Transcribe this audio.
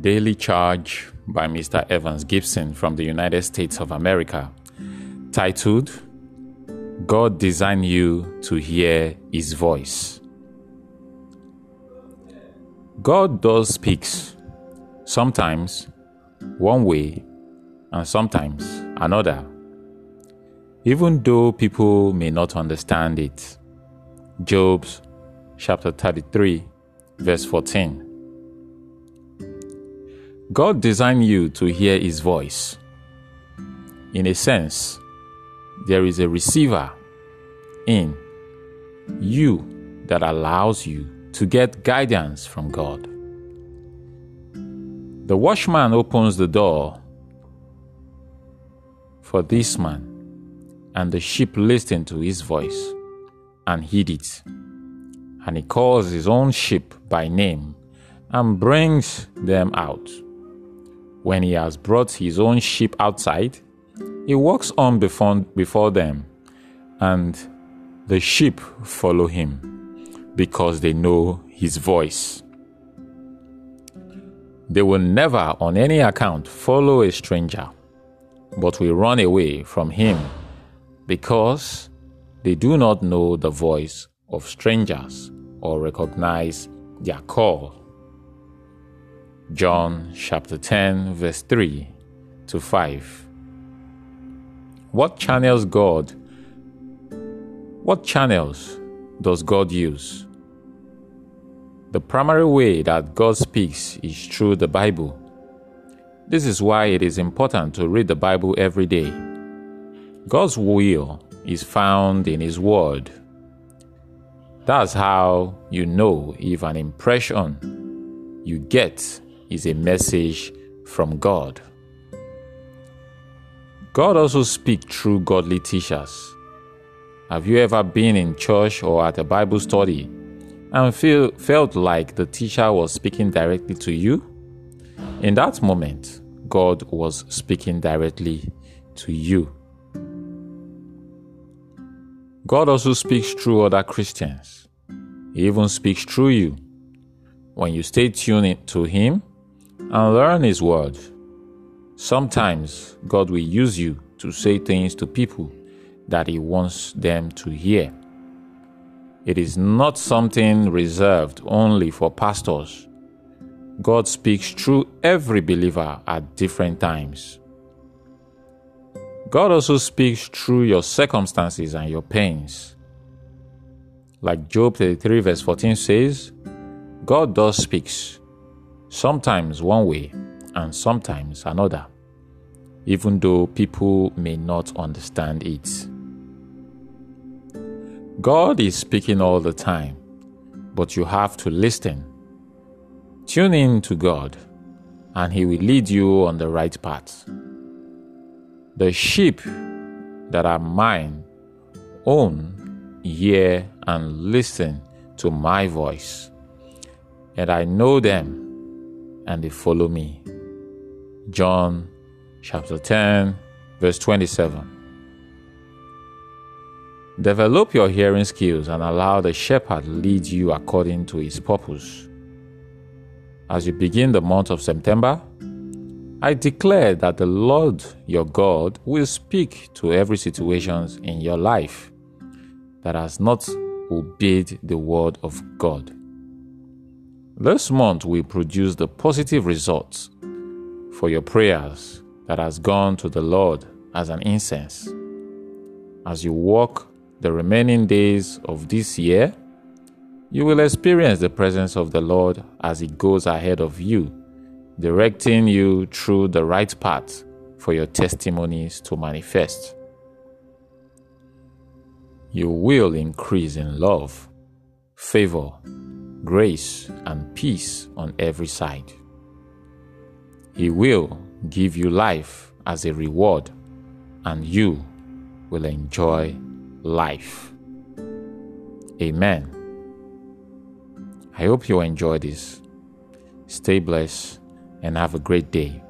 Daily Charge by Mr. Evans Gibson from the United States of America, titled, God Designed You to Hear His Voice. God does speaks, sometimes one way and sometimes another, even though people may not understand it. Job chapter 33, verse 14. God designed you to hear His voice. In a sense, there is a receiver in you that allows you to get guidance from God. The watchman opens the door for this man, and the sheep listen to his voice and heed it. And he calls his own sheep by name and brings them out. When he has brought his own sheep outside, he walks on before them, and the sheep follow him because they know his voice. They will never on any account follow a stranger, but will run away from him because they do not know the voice of strangers or recognize their call. John chapter 10, verse 3 to 5. What channels does God use? The primary way that God speaks is through the Bible. This is why it is important to read the Bible every day. God's will is found in His Word. That's how you know if an impression you get is a message from God. God also speaks through godly teachers. Have you ever been in church or at a Bible study and felt like the teacher was speaking directly to you? In that moment, God was speaking directly to you. God also speaks through other Christians. He even speaks through you. When you stay tuned to Him and learn His Word, sometimes God will use you to say things to people that He wants them to hear. It is not something reserved only for pastors. God speaks through every believer at different times. God also speaks through your circumstances and your pains. Like Job 33 verse 14 says, God does speaks, sometimes one way and sometimes another, even though people may not understand it. God is speaking all the time, but you have to listen. Tune in to God, and He will lead you on the right path. The sheep that are mine own, hear and listen to my voice, and I know them, and they follow me. John chapter 10, verse 27. Develop your hearing skills and allow the shepherd lead you according to his purpose. As you begin the month of September, I declare that the Lord your God will speak to every situation in your life that has not obeyed the word of God. This month will produce the positive results for your prayers that has gone to the Lord as an incense. As you walk the remaining days of this year, you will experience the presence of the Lord as He goes ahead of you, directing you through the right path for your testimonies to manifest. You will increase in love, favor, grace, and peace on every side. He will give you life as a reward, and you will enjoy life. Amen. I hope you enjoy this. Stay blessed and have a great day.